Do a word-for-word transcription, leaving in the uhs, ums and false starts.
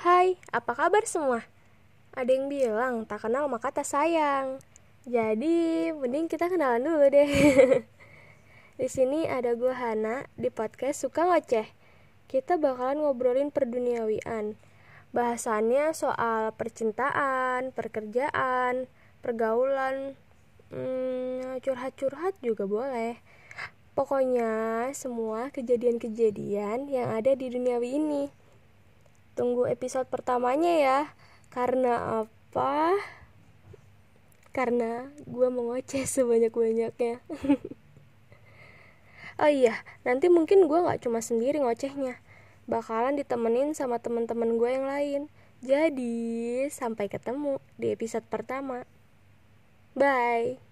Hai, apa kabar semua? Ada yang bilang tak kenal maka tak sayang. Jadi, mending kita kenalan dulu deh. Di sini ada gue Hana di podcast Suka Ngoceh. Kita bakalan ngobrolin perduniawian. Bahasannya soal percintaan, pekerjaan, pergaulan, hmm, curhat-curhat juga boleh. Pokoknya semua kejadian-kejadian yang ada di duniawi ini. Tunggu episode pertamanya ya. Karena apa? Karena gue mau ngoceh sebanyak-banyaknya. Oh iya, nanti mungkin gue gak cuma sendiri ngocehnya. Bakalan ditemenin sama teman-teman gue yang lain. Jadi, sampai ketemu di episode pertama. Bye!